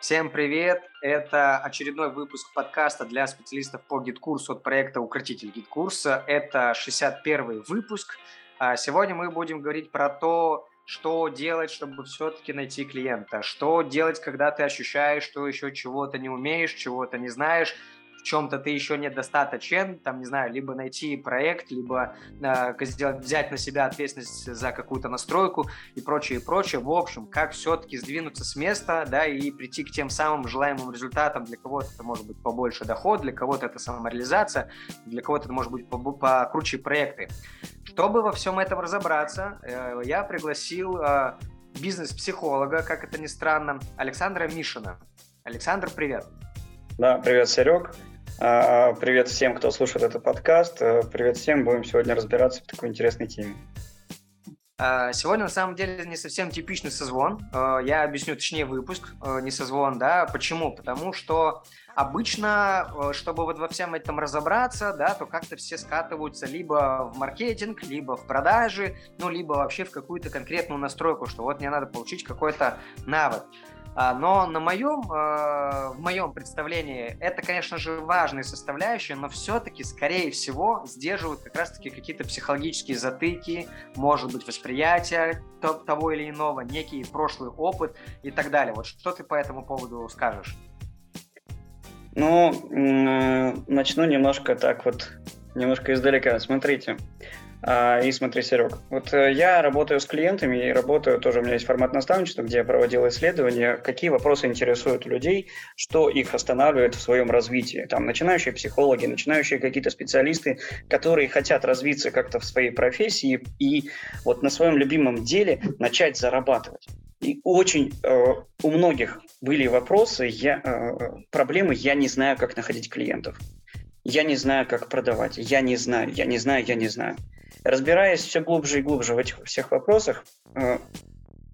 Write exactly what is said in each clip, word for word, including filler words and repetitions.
Всем привет! Это очередной выпуск подкаста для специалистов по гид-курсу от проекта «Укротитель гит-курса». Это шестьдесят первый выпуск. Сегодня мы будем говорить про то, что делать, чтобы все-таки найти клиента. Что делать, когда ты ощущаешь, что еще чего-то не умеешь, чего-то не знаешь, в чем-то ты еще недостаточен, там, не знаю, либо найти проект, либо э, взять на себя ответственность за какую-то настройку и прочее, и прочее. В общем, как все-таки сдвинуться с места, да, и прийти к тем самым желаемым результатам. Для кого-то это может быть побольше доход, для кого-то это самореализация, для кого-то это может быть покруче проекты. Чтобы во всем этом разобраться, э, я пригласил э, бизнес-психолога, как это ни странно, Александра Мишина. Александр, привет! Да, привет, Серег. Привет всем, кто слушает этот подкаст. Привет всем. Будем сегодня разбираться в такой интересной теме. Сегодня, на самом деле, не совсем типичный созвон. Я объясню, точнее, выпуск, не созвон, да. Почему? Потому что обычно, чтобы вот во всем этом разобраться, да, то как-то все скатываются либо в маркетинг, либо в продажи, ну, либо вообще в какую-то конкретную настройку, что вот мне надо получить какой-то навык. Но на моем, в моем представлении это, конечно же, важная составляющая, но все-таки, скорее всего, сдерживают как раз-таки какие-то психологические затыки, может быть, восприятие того или иного, некий прошлый опыт и так далее. Вот что ты по этому поводу скажешь? Ну, начну немножко так вот, немножко издалека. Смотрите. И смотри, Серег, вот я работаю с клиентами и работаю тоже, у меня есть формат наставничества, где я проводил исследования, какие вопросы интересуют людей, что их останавливает в своем развитии. Там начинающие психологи, начинающие какие-то специалисты, которые хотят развиться как-то в своей профессии и вот на своем любимом деле начать зарабатывать. И очень э, у многих были вопросы, я, э, проблемы, я не знаю, как находить клиентов. Я не знаю, как продавать, я не знаю, я не знаю, я не знаю. Разбираясь все глубже и глубже в этих всех вопросах,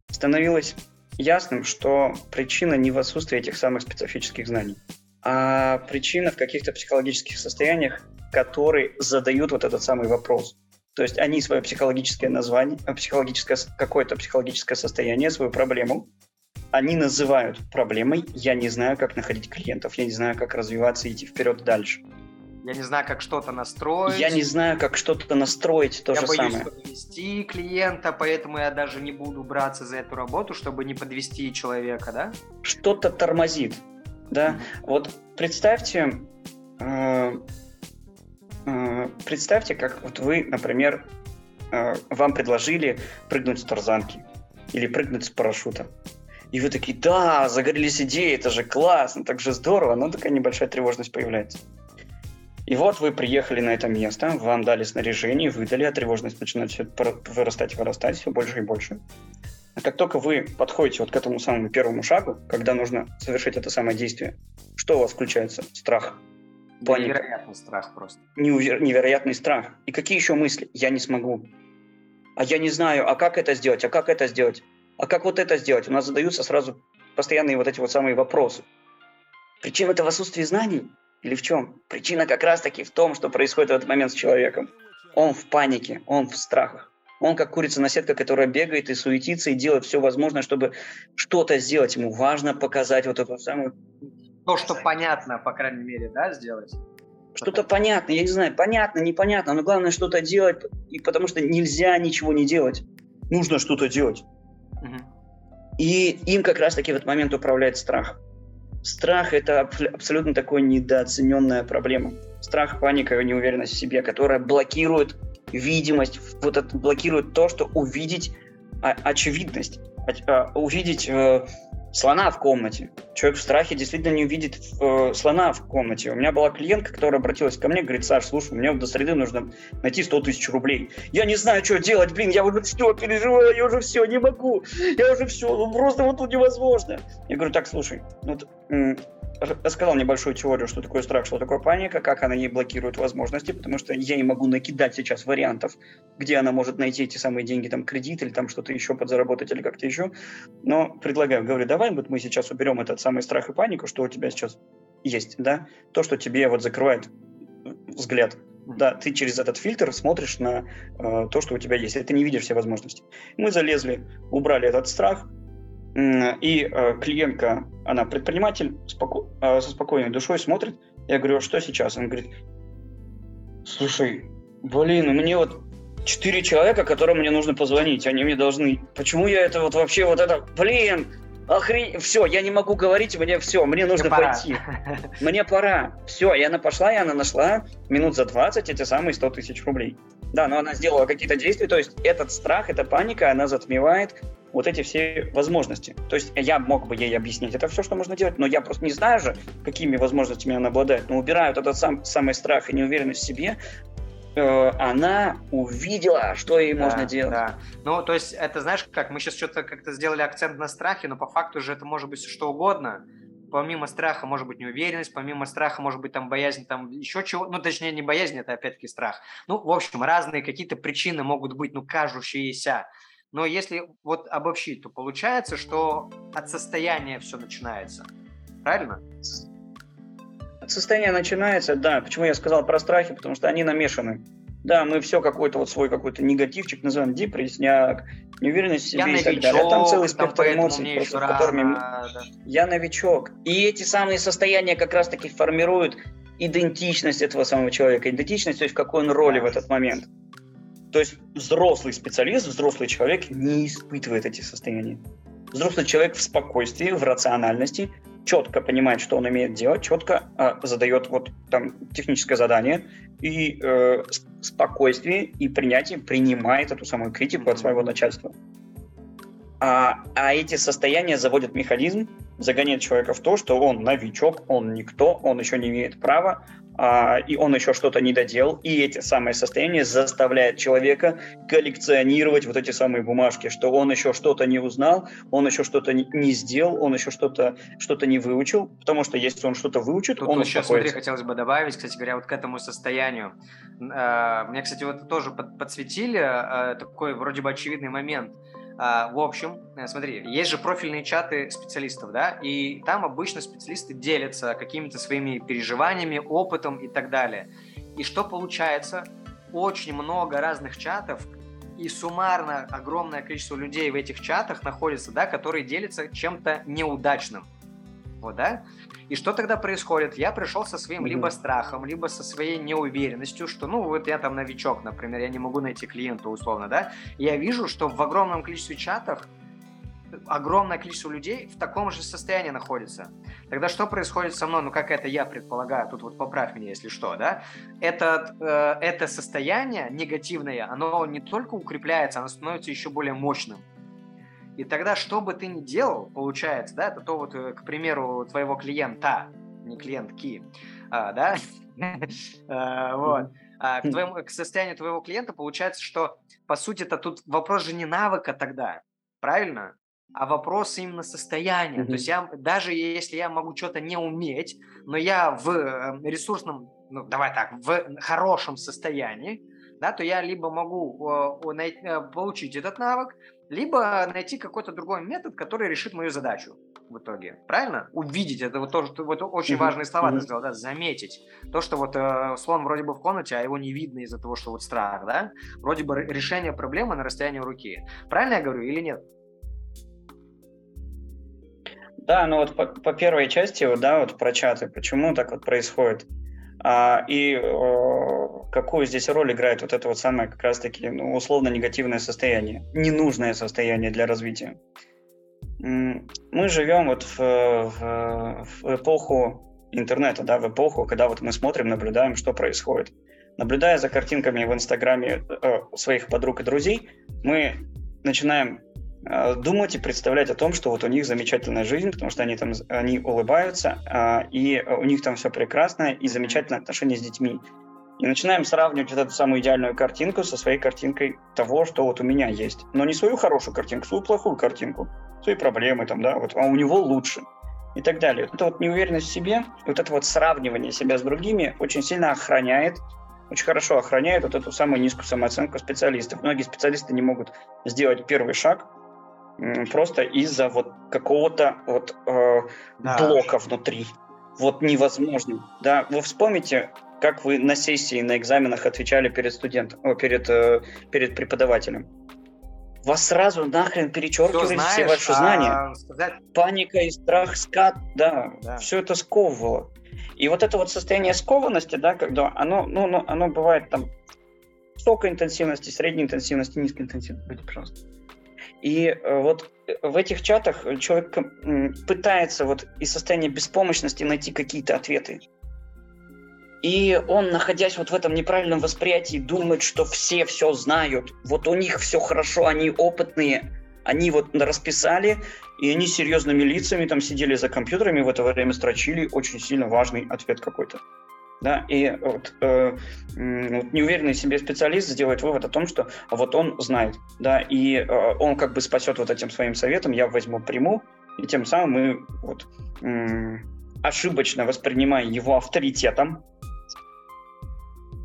становилось ясным, что причина не в отсутствии этих самых специфических знаний, а причина в каких-то психологических состояниях, которые задают вот этот самый вопрос. То есть они свое психологическое название, психологическое, какое-то психологическое состояние, свою проблему, они называют проблемой «я не знаю, как находить клиентов, я не знаю, как развиваться и идти вперед дальше». Я не знаю, как что-то настроить. Я не знаю, как что-то настроить, то я же самое. Я боюсь подвести клиента, поэтому я даже не буду браться за эту работу, чтобы не подвести человека, да? Что-то тормозит, да? Вот представьте, э, э, представьте, как вот вы, например, э, вам предложили прыгнуть с тарзанки или прыгнуть с парашюта. И вы такие, да, загорелись идеи, это же классно, так же здорово, но такая небольшая тревожность появляется. И вот вы приехали на это место, вам дали снаряжение, выдали, а тревожность начинает все вырастать, вырастать, все больше и больше. А как только вы подходите вот к этому самому первому шагу, когда нужно совершить это самое действие, что у вас включается? Страх. Да, невероятный страх просто. Неувер... Невероятный страх. И какие еще мысли? Я не смогу. А я не знаю, а как это сделать, а как это сделать, а как вот это сделать? У нас задаются сразу постоянные вот эти вот самые вопросы. Причем это в отсутствии знаний. Или в чем? Причина как раз-таки в том, что происходит в этот момент с человеком. Он в панике, он в страхах. Он как курица на сетке, которая бегает и суетится, и делает все возможное, чтобы что-то сделать. Ему важно показать вот эту самую... То, что понятно, по крайней мере, да, сделать? Что-то понятно, я не знаю, понятно, непонятно, но главное что-то делать, и потому что нельзя ничего не делать. Нужно что-то делать. Угу. И им как раз-таки в этот момент управляет страх. Страх – это абсолютно такая недооцененная проблема. Страх, паника и неуверенность в себе, которая блокирует видимость, вот это, блокирует то, что увидеть очевидность, увидеть э, слона в комнате. Человек в страхе действительно не увидит э, слона в комнате. У меня была клиентка, которая обратилась ко мне, говорит, Саш, слушай, мне до среды нужно найти сто тысяч рублей. Я не знаю, что делать, блин, я уже все переживаю, я уже все, не могу, я уже все, ну просто вот тут невозможно. Я говорю, так, слушай, вот, м- рассказал мне большую теорию, что такое страх, что такое паника, как она ей блокирует возможности, потому что я не могу накидать сейчас вариантов, где она может найти эти самые деньги, там, кредит или там что-то еще подзаработать или как-то еще. Но предлагаю, говорю, давай вот мы сейчас уберем этот самый страх и панику, что у тебя сейчас есть, да, то, что тебе вот закрывает взгляд. Да, ты через этот фильтр смотришь на э, то, что у тебя есть, и ты не видишь все возможности. Мы залезли, убрали этот страх, И клиентка, она предприниматель, споко... со спокойной душой смотрит. Я говорю, а что сейчас? Он говорит, слушай, блин, мне вот четыре человека, которым мне нужно позвонить, они мне должны... Почему я это вот вообще вот это... Блин, охренеть... Все, я не могу говорить, мне все, мне нужно мне пойти. Пора. Мне пора. Все, и она пошла, и она нашла минут за двадцать эти самые сто тысяч рублей. Да, но она сделала какие-то действия, то есть этот страх, эта паника, она затмевает... вот эти все возможности. То есть я мог бы ей объяснить, это все, что можно делать, но я просто не знаю же, какими возможностями она обладает. Но убираю вот этот сам, самый страх и неуверенность в себе, э, она увидела, что ей да, можно делать. Да. Ну, то есть это, знаешь, как мы сейчас что-то как-то сделали акцент на страхе, но по факту же это может быть что угодно. Помимо страха может быть неуверенность, помимо страха может быть там боязнь, там еще чего, ну точнее не боязнь, это опять-таки страх. Ну, в общем, разные какие-то причины могут быть, ну, кажущиеся. Но если вот обобщить, то получается, что от состояния все начинается. Правильно? От состояния начинается, да. Почему я сказал про страхи? Потому что они намешаны. Да, мы все какой-то вот свой какой-то негативчик называем, депрессняк, неуверенность в себе я и новичок, так далее. Там целый спектр там эмоций, просто, которыми... Да. Я новичок. И эти самые состояния как раз-таки формируют идентичность этого самого человека. Идентичность, то есть в какой он роли в этот момент. То есть взрослый специалист, взрослый человек не испытывает эти состояния. Взрослый человек в спокойствии, в рациональности, четко понимает, что он имеет делать, четко э, задает вот там техническое задание и э, спокойствие и принятие принимает эту самую критику от своего начальства. А, а эти состояния заводят механизм, загоняют человека в то, что он новичок, он никто, он еще не имеет права, а, и он еще что-то не доделал. И эти самые состояния заставляют человека коллекционировать вот эти самые бумажки, что он еще что-то не узнал, он еще что-то не сделал, он еще что-то, что-то не выучил, потому что если он что-то выучит, тут он успокоится. Тут еще, смотри, хотелось бы добавить, кстати говоря, вот к этому состоянию. Мне, кстати, вот тоже подсветили такой вроде бы очевидный момент. В общем, смотри, есть же профильные чаты специалистов, да, и там обычно специалисты делятся какими-то своими переживаниями, опытом и так далее. И что получается? Очень много разных чатов, и суммарно огромное количество людей в этих чатах находится, да, которые делятся чем-то неудачным. Вот, да? И что тогда происходит? Я пришел со своим либо страхом, либо со своей неуверенностью, что, ну, вот я там новичок, например, я не могу найти клиента, условно, да? И я вижу, что в огромном количестве чатов огромное количество людей в таком же состоянии находится. Тогда что происходит со мной? Ну, как это я предполагаю, тут вот поправь меня, если что, да? Это, э, это состояние негативное, оно не только укрепляется, оно становится еще более мощным. И тогда, что бы ты ни делал, получается, да, это то вот, к примеру, твоего клиента, не клиентки, а, да, вот, к состоянию твоего клиента получается, что, по сути-то, тут вопрос же не навыка тогда, правильно? А вопрос именно состояния. То есть я, даже если я могу что-то не уметь, но я в ресурсном, ну, давай так, в хорошем состоянии, да, то я либо могу получить этот навык, либо найти какой-то другой метод, который решит мою задачу в итоге. Правильно? Увидеть. Это вот тоже вот очень важные слова ты сказал, да? Заметить. То, что вот э, слон вроде бы в комнате, а его не видно из-за того, что вот страх, да? Вроде бы решение проблемы на расстоянии руки. Правильно я говорю или нет? Да, ну вот по, по первой части, вот, да, вот про чаты, почему так вот происходит. А, и о, какую здесь роль играет вот это вот самое как раз-таки ну, условно-негативное состояние, ненужное состояние для развития. Мы живем вот в, в, в эпоху интернета, да, в эпоху, когда вот мы смотрим, наблюдаем, что происходит. Наблюдая за картинками в Инстаграме э, своих подруг и друзей, мы начинаем э, думать и представлять о том, что вот у них замечательная жизнь, потому что они там они улыбаются, э, и у них там все прекрасно, и замечательные отношения с детьми. И начинаем сравнивать вот эту самую идеальную картинку со своей картинкой того, что вот у меня есть. Но не свою хорошую картинку, свою плохую картинку, свои проблемы там, да, вот, а у него лучше и так далее. Это вот неуверенность в себе, вот это вот сравнивание себя с другими очень сильно охраняет, очень хорошо охраняет вот эту самую низкую самооценку специалистов. Многие специалисты не могут сделать первый шаг просто из-за вот какого-то вот э, да. блока внутри. Вот невозможно. Да, вы вспомните, как вы на сессии, на экзаменах отвечали перед студентом, перед, перед преподавателем. вас сразу нахрен перечеркивали все, все ваши а... знания. Сказать... Паника и страх, скат, да, да, все это сковывало. И вот это вот состояние скованности, да, когда оно, ну, ну, оно бывает там высокой интенсивности, средней интенсивности, низкой интенсивности, пожалуйста. И э, вот в этих чатах человек э, пытается вот из состояния беспомощности найти какие-то ответы. И он, находясь вот в этом неправильном восприятии, думает, что все все знают. Вот у них все хорошо, они опытные, они вот расписали, и они серьезными лицами там сидели за компьютерами, в это время строчили очень сильно важный ответ какой-то. Да, и вот, э, вот неуверенный в себе специалист сделает вывод о том, что вот он знает, да, и э, он как бы спасет вот этим своим советом, я возьму приму, и тем самым мы вот, э, ошибочно воспринимая его авторитетом,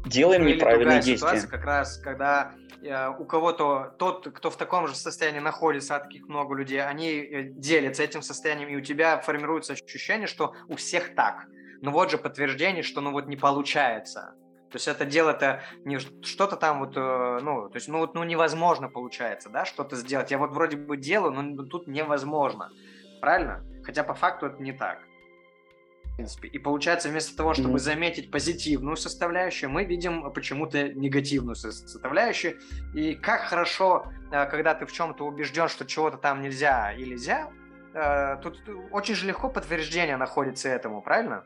делаем или неправильные действия. Ситуация, как раз, когда э, у кого-то, тот, кто в таком же состоянии находится, а таких много людей, они делятся этим состоянием, и у тебя формируется ощущение, что у всех так. Ну вот же подтверждение, что ну вот не получается. То есть это дело-то не что-то там вот, ну, то есть, ну вот ну, невозможно получается, да, что-то сделать. Я вот вроде бы делаю, но тут невозможно. Правильно? Хотя по факту это не так. В принципе. И получается, вместо того, чтобы mm-hmm. заметить позитивную составляющую, мы видим почему-то негативную составляющую. И как хорошо, когда ты в чем-то убежден, что чего-то там нельзя или нельзя, тут очень же легко подтверждение находится этому, правильно?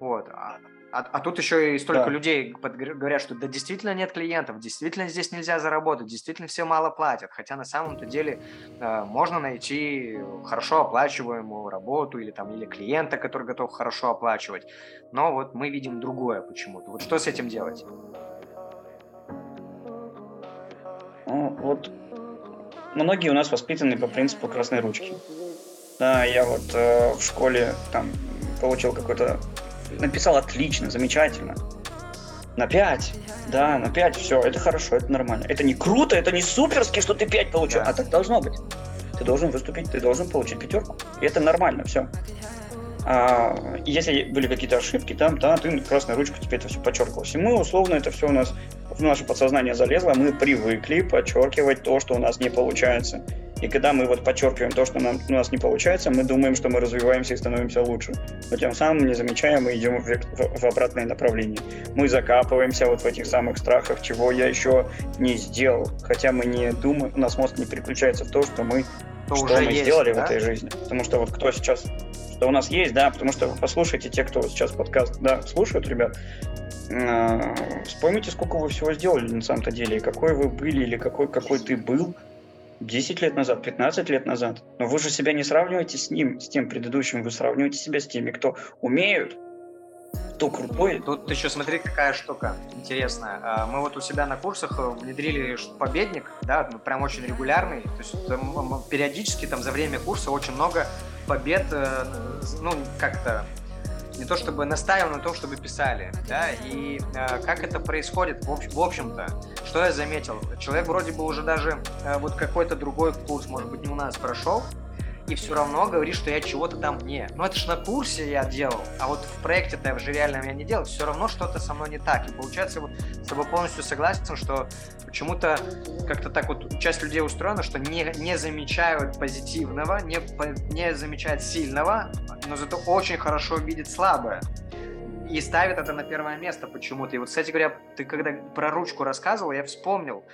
Вот. А, а, а тут еще и столько да. людей под, говорят, что да, действительно нет клиентов, действительно здесь нельзя заработать, действительно все мало платят. Хотя на самом-то деле э, можно найти хорошо оплачиваемую работу или, там, или клиента, который готов хорошо оплачивать. Но вот мы видим другое почему-то. Вот что с этим делать? Ну, вот многие у нас воспитаны по принципу красной ручки. Да, я вот э, в школе там получил какой-то... Написал отлично, замечательно. На пять. Да, на пять, все, это хорошо, это нормально. Это не круто, это не суперски, что ты пять получил. Да. А так должно быть. Ты должен выступить, ты должен получить пятерку. И это нормально, все. А, если были какие-то ошибки, там, да, ты красной ручкой тебе это все подчеркивалось. И мы условно это все у нас в наше подсознание залезло, мы привыкли подчеркивать то, что у нас не получается. И когда мы вот подчеркиваем то, что нам, у нас не получается, мы думаем, что мы развиваемся и становимся лучше. Но тем самым не замечаем, мы идем в, в, в обратное направление. Мы закапываемся вот в этих самых страхах, чего я еще не сделал. Хотя мы не думаем, у нас мозг не переключается в то, что мы, то что уже мы есть, сделали да? в этой жизни. Потому что вот кто сейчас... Что у нас есть, да, потому что послушайте, те, кто сейчас подкаст да, слушают, ребят, э, вспомните, сколько вы всего сделали на самом-то деле, и какой вы были, или какой, какой ты был. десять лет назад, пятнадцать лет назад. Но вы же себя не сравниваете с ним, с тем предыдущим. Вы сравниваете себя с теми, кто умеют, кто крутой. Тут еще смотри, какая штука интересная. Мы вот у себя на курсах внедрили победник, да, прям очень регулярный. То есть периодически там за время курса очень много побед, ну, как-то... не то чтобы настаивал на том, чтобы писали, да, и э, как это происходит, в, общ- в общем-то, что я заметил, человек вроде бы уже даже э, вот какой-то другой курс, может быть, не у нас прошел, и все равно говорит, что я чего-то там не, ну это ж на курсе я делал, а вот в проекте-то в же реальном я не делал, все равно что-то со мной не так, и получается, вот с тобой полностью согласен, что почему-то как-то так вот часть людей устроена, что не, не замечают позитивного, не, не замечают сильного, но зато очень хорошо видит слабое. И ставят это на первое место почему-то. И вот, кстати говоря, ты когда про ручку рассказывал, я вспомнил,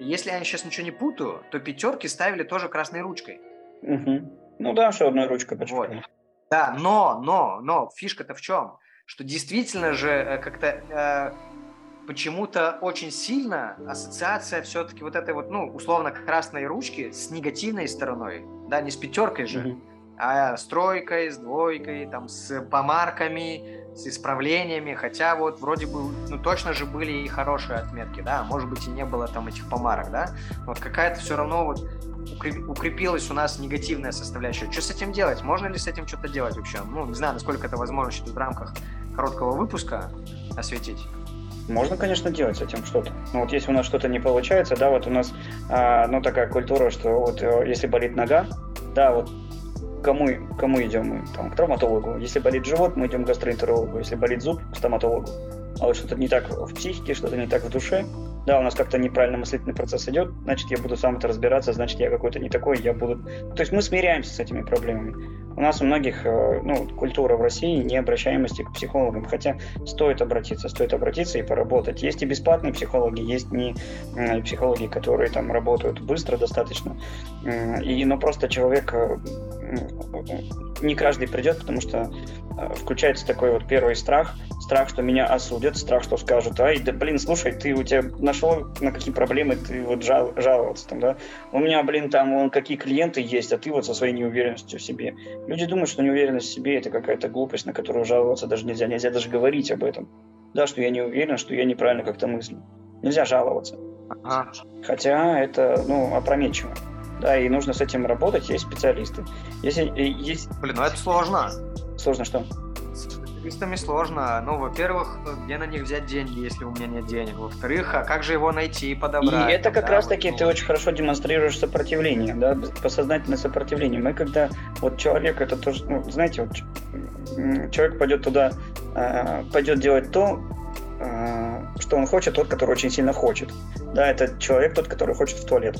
если я сейчас ничего не путаю, то пятерки ставили тоже красной ручкой. Угу. Ну да, все одной ручкой почему-то. Вот. Да, но, но, но, фишка-то в чем? Что действительно же как-то... Э, почему-то очень сильно ассоциация все-таки вот этой вот, ну, условно, красной ручки с негативной стороной, да, не с пятеркой же, mm-hmm. а с тройкой, с двойкой, там, с помарками, с исправлениями, хотя вот вроде бы, ну, точно же были и хорошие отметки, да, может быть, и не было там этих помарок, да, вот какая-то все равно вот укрепилась у нас негативная составляющая. Что с этим делать? Можно ли с этим что-то делать вообще? Ну, не знаю, насколько это возможно сейчас в рамках короткого выпуска осветить. Можно, конечно, делать с этим что-то. Но вот если у нас что-то не получается, да, вот у нас, а, ну, такая культура, что вот если болит нога, да, вот кому, кому идем мы? Там, к травматологу. Если болит живот, мы идем к гастроэнтерологу. Если болит зуб, к стоматологу. А вот что-то не так в психике, что-то не так в душе, да, у нас как-то неправильно мыслительный процесс идет, значит, я буду сам это разбираться, значит, я какой-то не такой, я буду... То есть мы смиряемся с этими проблемами. У нас у многих, ну, культура в России необращаемости к психологам, хотя стоит обратиться, стоит обратиться и поработать. Есть и бесплатные психологи, есть не психологи, которые там работают быстро достаточно, и, но просто человек... Не каждый придет, потому что включается такой вот первый страх, страх, что меня осудят, страх, что скажут, ай, да блин, слушай, ты у тебя нашел, на какие проблемы ты вот жал, жаловаться там, да, у меня, блин, там вон какие клиенты есть, а ты вот со своей неуверенностью в себе. Люди думают, что неуверенность в себе — это какая-то глупость, на которую жаловаться даже нельзя, нельзя даже говорить об этом, да, что я не уверен, что я неправильно как-то мыслю, нельзя жаловаться, ага. Хотя это, ну, опрометчиво. Да, и нужно с этим работать, есть специалисты. Если, есть... Блин, ну это сложно. Сложно что? С специалистами сложно. Ну, во-первых, где на них взять деньги, если у меня нет денег? Во-вторых, а как же его найти и подобрать? И это как да, раз-таки вот, ты ну... очень хорошо демонстрируешь сопротивление, да, подсознательное сопротивление. Мы когда, вот человек, это тоже, ну, знаете, вот, человек пойдет туда, э, пойдет делать то, э, что он хочет, тот, который очень сильно хочет. Да, это человек тот, который хочет в туалет.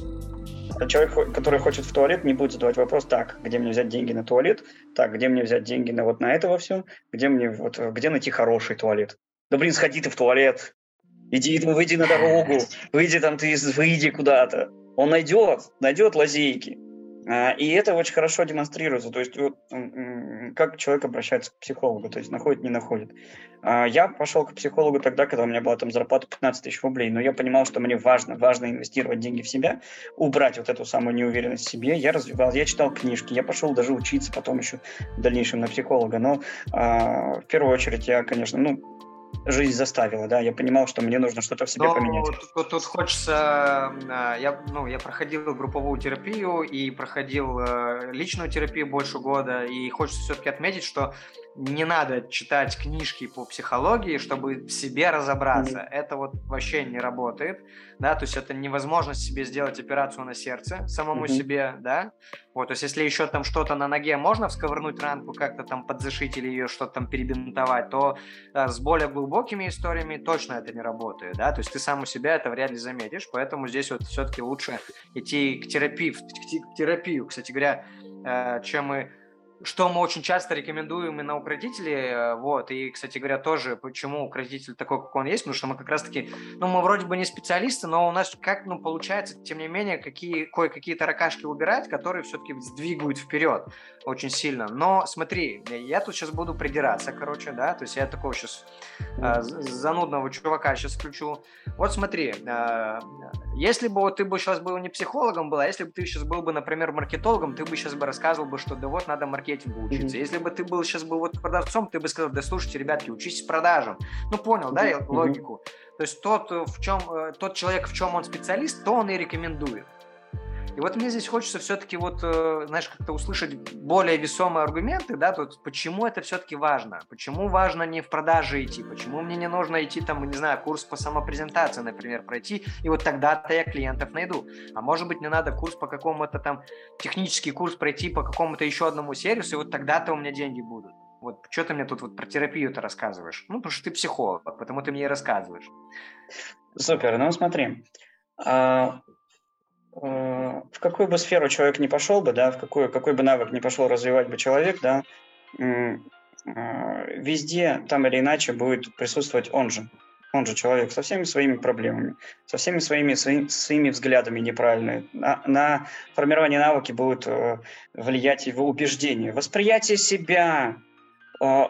Человек, который хочет в туалет, не будет задавать вопрос, так, где мне взять деньги на туалет, так, где мне взять деньги на вот на это во всем, где мне вот, где найти хороший туалет. Да блин, сходи ты в туалет, иди, ну, выйди на дорогу, выйди там ты, выйди куда-то. Он найдет, найдет лазейки. И это очень хорошо демонстрируется, то есть вот, как человек обращается к психологу, то есть находит, не находит. Я пошел к психологу тогда, когда у меня была там зарплата пятнадцать тысяч рублей, но я понимал, что мне важно, важно инвестировать деньги в себя, убрать вот эту самую неуверенность в себе. Я развивал, я читал книжки, я пошел даже учиться потом еще в дальнейшем на психолога, но в первую очередь я, конечно, ну, жизнь заставила, да, я понимал, что мне нужно что-то в себе Но поменять. Тут, тут хочется, я, ну, я проходил групповую терапию и проходил личную терапию больше года, и хочется все-таки отметить, что не надо читать книжки по психологии, чтобы в себе разобраться. Mm-hmm. Это вот вообще не работает, да, то есть это невозможность себе сделать операцию на сердце, самому mm-hmm. себе, да, вот, то есть если еще там что-то на ноге можно всковырнуть ранку, как-то там подзашить или ее что-то там перебинтовать, то да, с более глубокими историями точно это не работает, да, то есть ты сам у себя это вряд ли заметишь, поэтому здесь вот все-таки лучше идти к терапии, к терапию, кстати говоря, чем мы Что мы очень часто рекомендуем и на укротителе, вот, и, кстати говоря, тоже, почему укротитель такой, как он есть, потому что мы как раз-таки, ну, мы вроде бы не специалисты, но у нас как, ну, получается, тем не менее, какие, кое-какие таракашки убирать, которые все-таки сдвигают вперед очень сильно. Но смотри, я тут сейчас буду придираться, короче, да, то есть я такого сейчас э, занудного чувака сейчас включу. Вот смотри, э, если бы ты бы сейчас был не психологом был, а если бы ты сейчас был бы, например, маркетологом, ты бы сейчас бы рассказывал бы, что да вот надо маркетинг учиться. Mm-hmm. Если бы ты был сейчас был вот продавцом, ты бы сказал, да слушайте, ребятки, учитесь продажам. Ну, понял, mm-hmm. да, mm-hmm. логику? То есть тот, в чем, тот человек, в чем он специалист, то он и рекомендует. И вот мне здесь хочется все-таки вот, знаешь, как-то услышать более весомые аргументы, да, тут почему это все-таки важно, почему важно не в продажи идти, почему мне не нужно идти там, не знаю, курс по самопрезентации, например, пройти, и вот тогда-то я клиентов найду. А может быть, мне надо курс по какому-то там, технический курс пройти по какому-то еще одному сервису, и вот тогда-то у меня деньги будут. Вот что ты мне тут вот про терапию-то рассказываешь? Ну, потому что ты психолог, потому ты мне и рассказываешь. Супер, ну смотри. А... в какую бы сферу человек не пошел бы, да, в какую, какой бы навык не пошел развивать бы человек, да, везде там или иначе будет присутствовать он же. Он же человек со всеми своими проблемами, со всеми своими, своими, своими взглядами неправильными. На, на формирование навыки будут влиять его убеждения. Восприятие себя,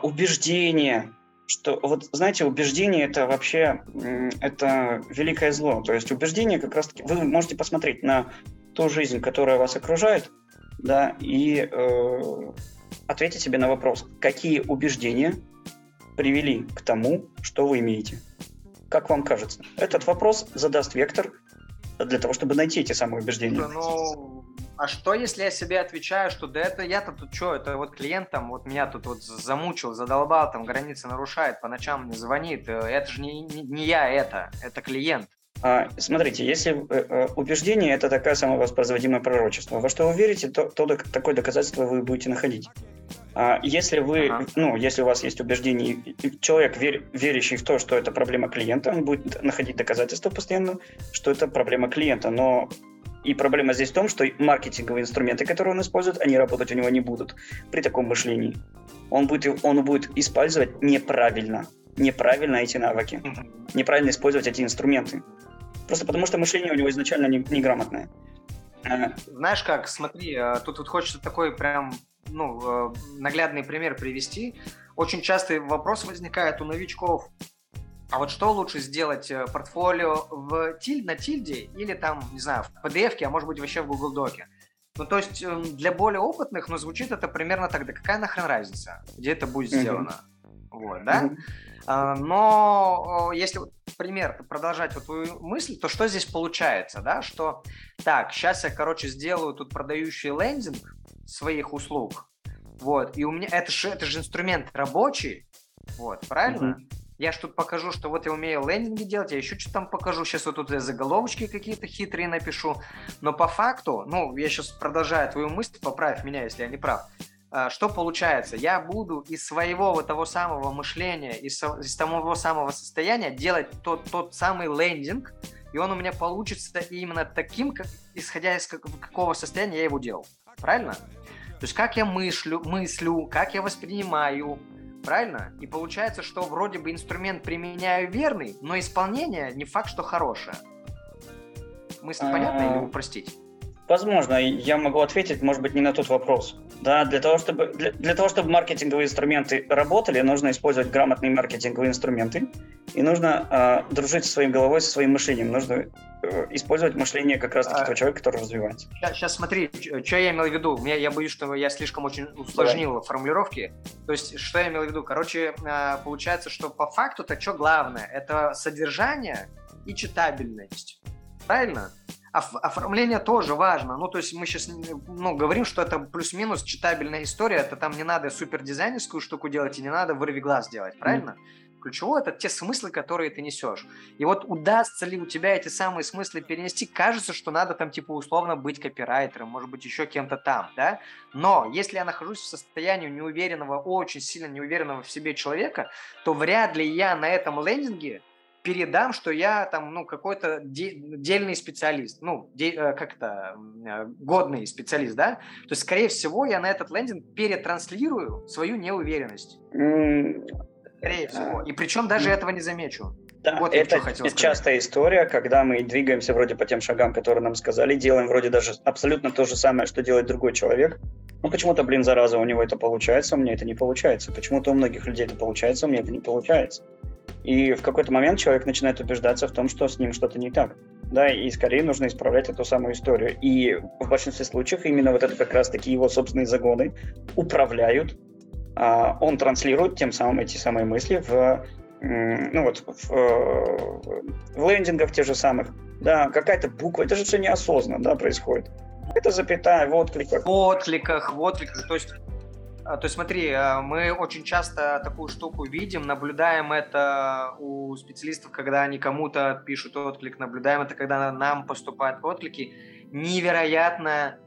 убеждения. Что, вот, знаете, убеждение – это вообще это великое зло. То есть убеждение как раз-таки... Вы можете посмотреть на ту жизнь, которая вас окружает, да, и э, ответить себе на вопрос, какие убеждения привели к тому, что вы имеете. Как вам кажется? Этот вопрос задаст вектор для того, чтобы найти эти самые убеждения. Ну, а что, если я себе отвечаю, что да это я-то тут что, это вот клиент там вот меня тут вот замучил, задолбал, там границы нарушает, по ночам мне звонит, это же не, не, не я это, это клиент. Смотрите, если убеждение – это такая самовоспроизводимое пророчество, во что вы верите, то, то такое доказательство вы будете находить. Если вы, ага. ну, если у вас есть убеждение, человек, вер, верящий в то, что это проблема клиента, он будет находить доказательства постоянно, что это проблема клиента. Но и проблема здесь в том, что маркетинговые инструменты, которые он использует, они работать у него не будут при таком мышлении. Он будет, он будет использовать неправильно, неправильно эти навыки, неправильно использовать эти инструменты. Просто потому, что мышление у него изначально не, неграмотное. Знаешь как, смотри, тут вот хочется такой прям ну, наглядный пример привести. Очень часто вопрос возникает у новичков. А вот что лучше сделать, портфолио в тиль, на тильде или там, не знаю, в пи ди эф-ке, а может быть вообще в Google Доке? Ну, то есть для более опытных, но ну, звучит это примерно так. Да какая нахрен разница, где это будет сделано? Mm-hmm. Вот, да? Mm-hmm. Но если, пример, продолжать вот твою мысль, то что здесь получается, да, что так, сейчас я, короче, сделаю тут продающий лендинг своих услуг, вот, и у меня, это же, это же инструмент рабочий, вот, правильно? Mm-hmm. Я же тут покажу, что вот я умею лендинги делать, я еще что-то там покажу, сейчас вот тут я заголовочки какие-то хитрые напишу, но по факту, ну, я сейчас продолжаю твою мысль, поправь меня, если я не прав. Что получается? Я буду из своего вот того самого мышления, из, из того самого состояния делать тот, тот самый лендинг, и он у меня получится именно таким, как, исходя из как, какого состояния я его делал. Правильно? То есть как я мыслю, мыслю, как я воспринимаю. Правильно? И получается, что вроде бы инструмент применяю верный, но исполнение не факт, что хорошее. Мысль понятна или упростить? Возможно, я могу ответить, может быть, не на тот вопрос. Да, для того, чтобы, для, для того, чтобы маркетинговые инструменты работали, нужно использовать грамотные маркетинговые инструменты, и нужно э, дружить со своей головой, со своим мышлением. Нужно э, использовать мышление как раз-таки а, того человека, который развивается. Сейчас, сейчас смотри, что я имел в виду. Меня, я боюсь, что я слишком очень усложнил да. формулировки. То есть, что я имел в виду? Короче, э, получается, что по факту-то что главное? Это содержание и читабельность. Правильно? Оформление тоже важно. Ну, то есть мы сейчас ну, говорим, что это плюс-минус читабельная история. Это там не надо супердизайнерскую штуку делать и не надо вырви глаз делать, правильно? Mm-hmm. Ключевое – это те смыслы, которые ты несешь. И вот удастся ли у тебя эти самые смыслы перенести? Кажется, что надо там типа условно быть копирайтером, может быть, еще кем-то там, да? Но если я нахожусь в состоянии неуверенного, очень сильно неуверенного в себе человека, то вряд ли я на этом лендинге передам, что я там, ну, какой-то де- дельный специалист, ну, де- как-то годный специалист, да? То есть, скорее всего, я на этот лендинг перетранслирую свою неуверенность. Mm. Скорее всего. И причем даже mm. этого не замечу. Да, вот это частая история, когда мы двигаемся вроде по тем шагам, которые нам сказали, делаем вроде даже абсолютно то же самое, что делает другой человек. Ну, почему-то, блин, зараза, у него это получается, у меня это не получается. Почему-то у многих людей это получается, у меня это не получается. И в какой-то момент человек начинает убеждаться в том, что с ним что-то не так. Да, и скорее нужно исправлять эту самую историю. И в большинстве случаев именно вот это как раз-таки его собственные загоны управляют. А, он транслирует тем самым эти самые мысли в, ну, вот, в, в лендингах тех же самых. Да, какая-то буква, это же все неосознанно да, происходит. Это запятая в откликах. В откликах, в откликах, то есть... То есть, смотри, мы очень часто такую штуку видим, наблюдаем это у специалистов, когда они кому-то пишут отклик, наблюдаем это, когда нам поступают отклики. Невероятно,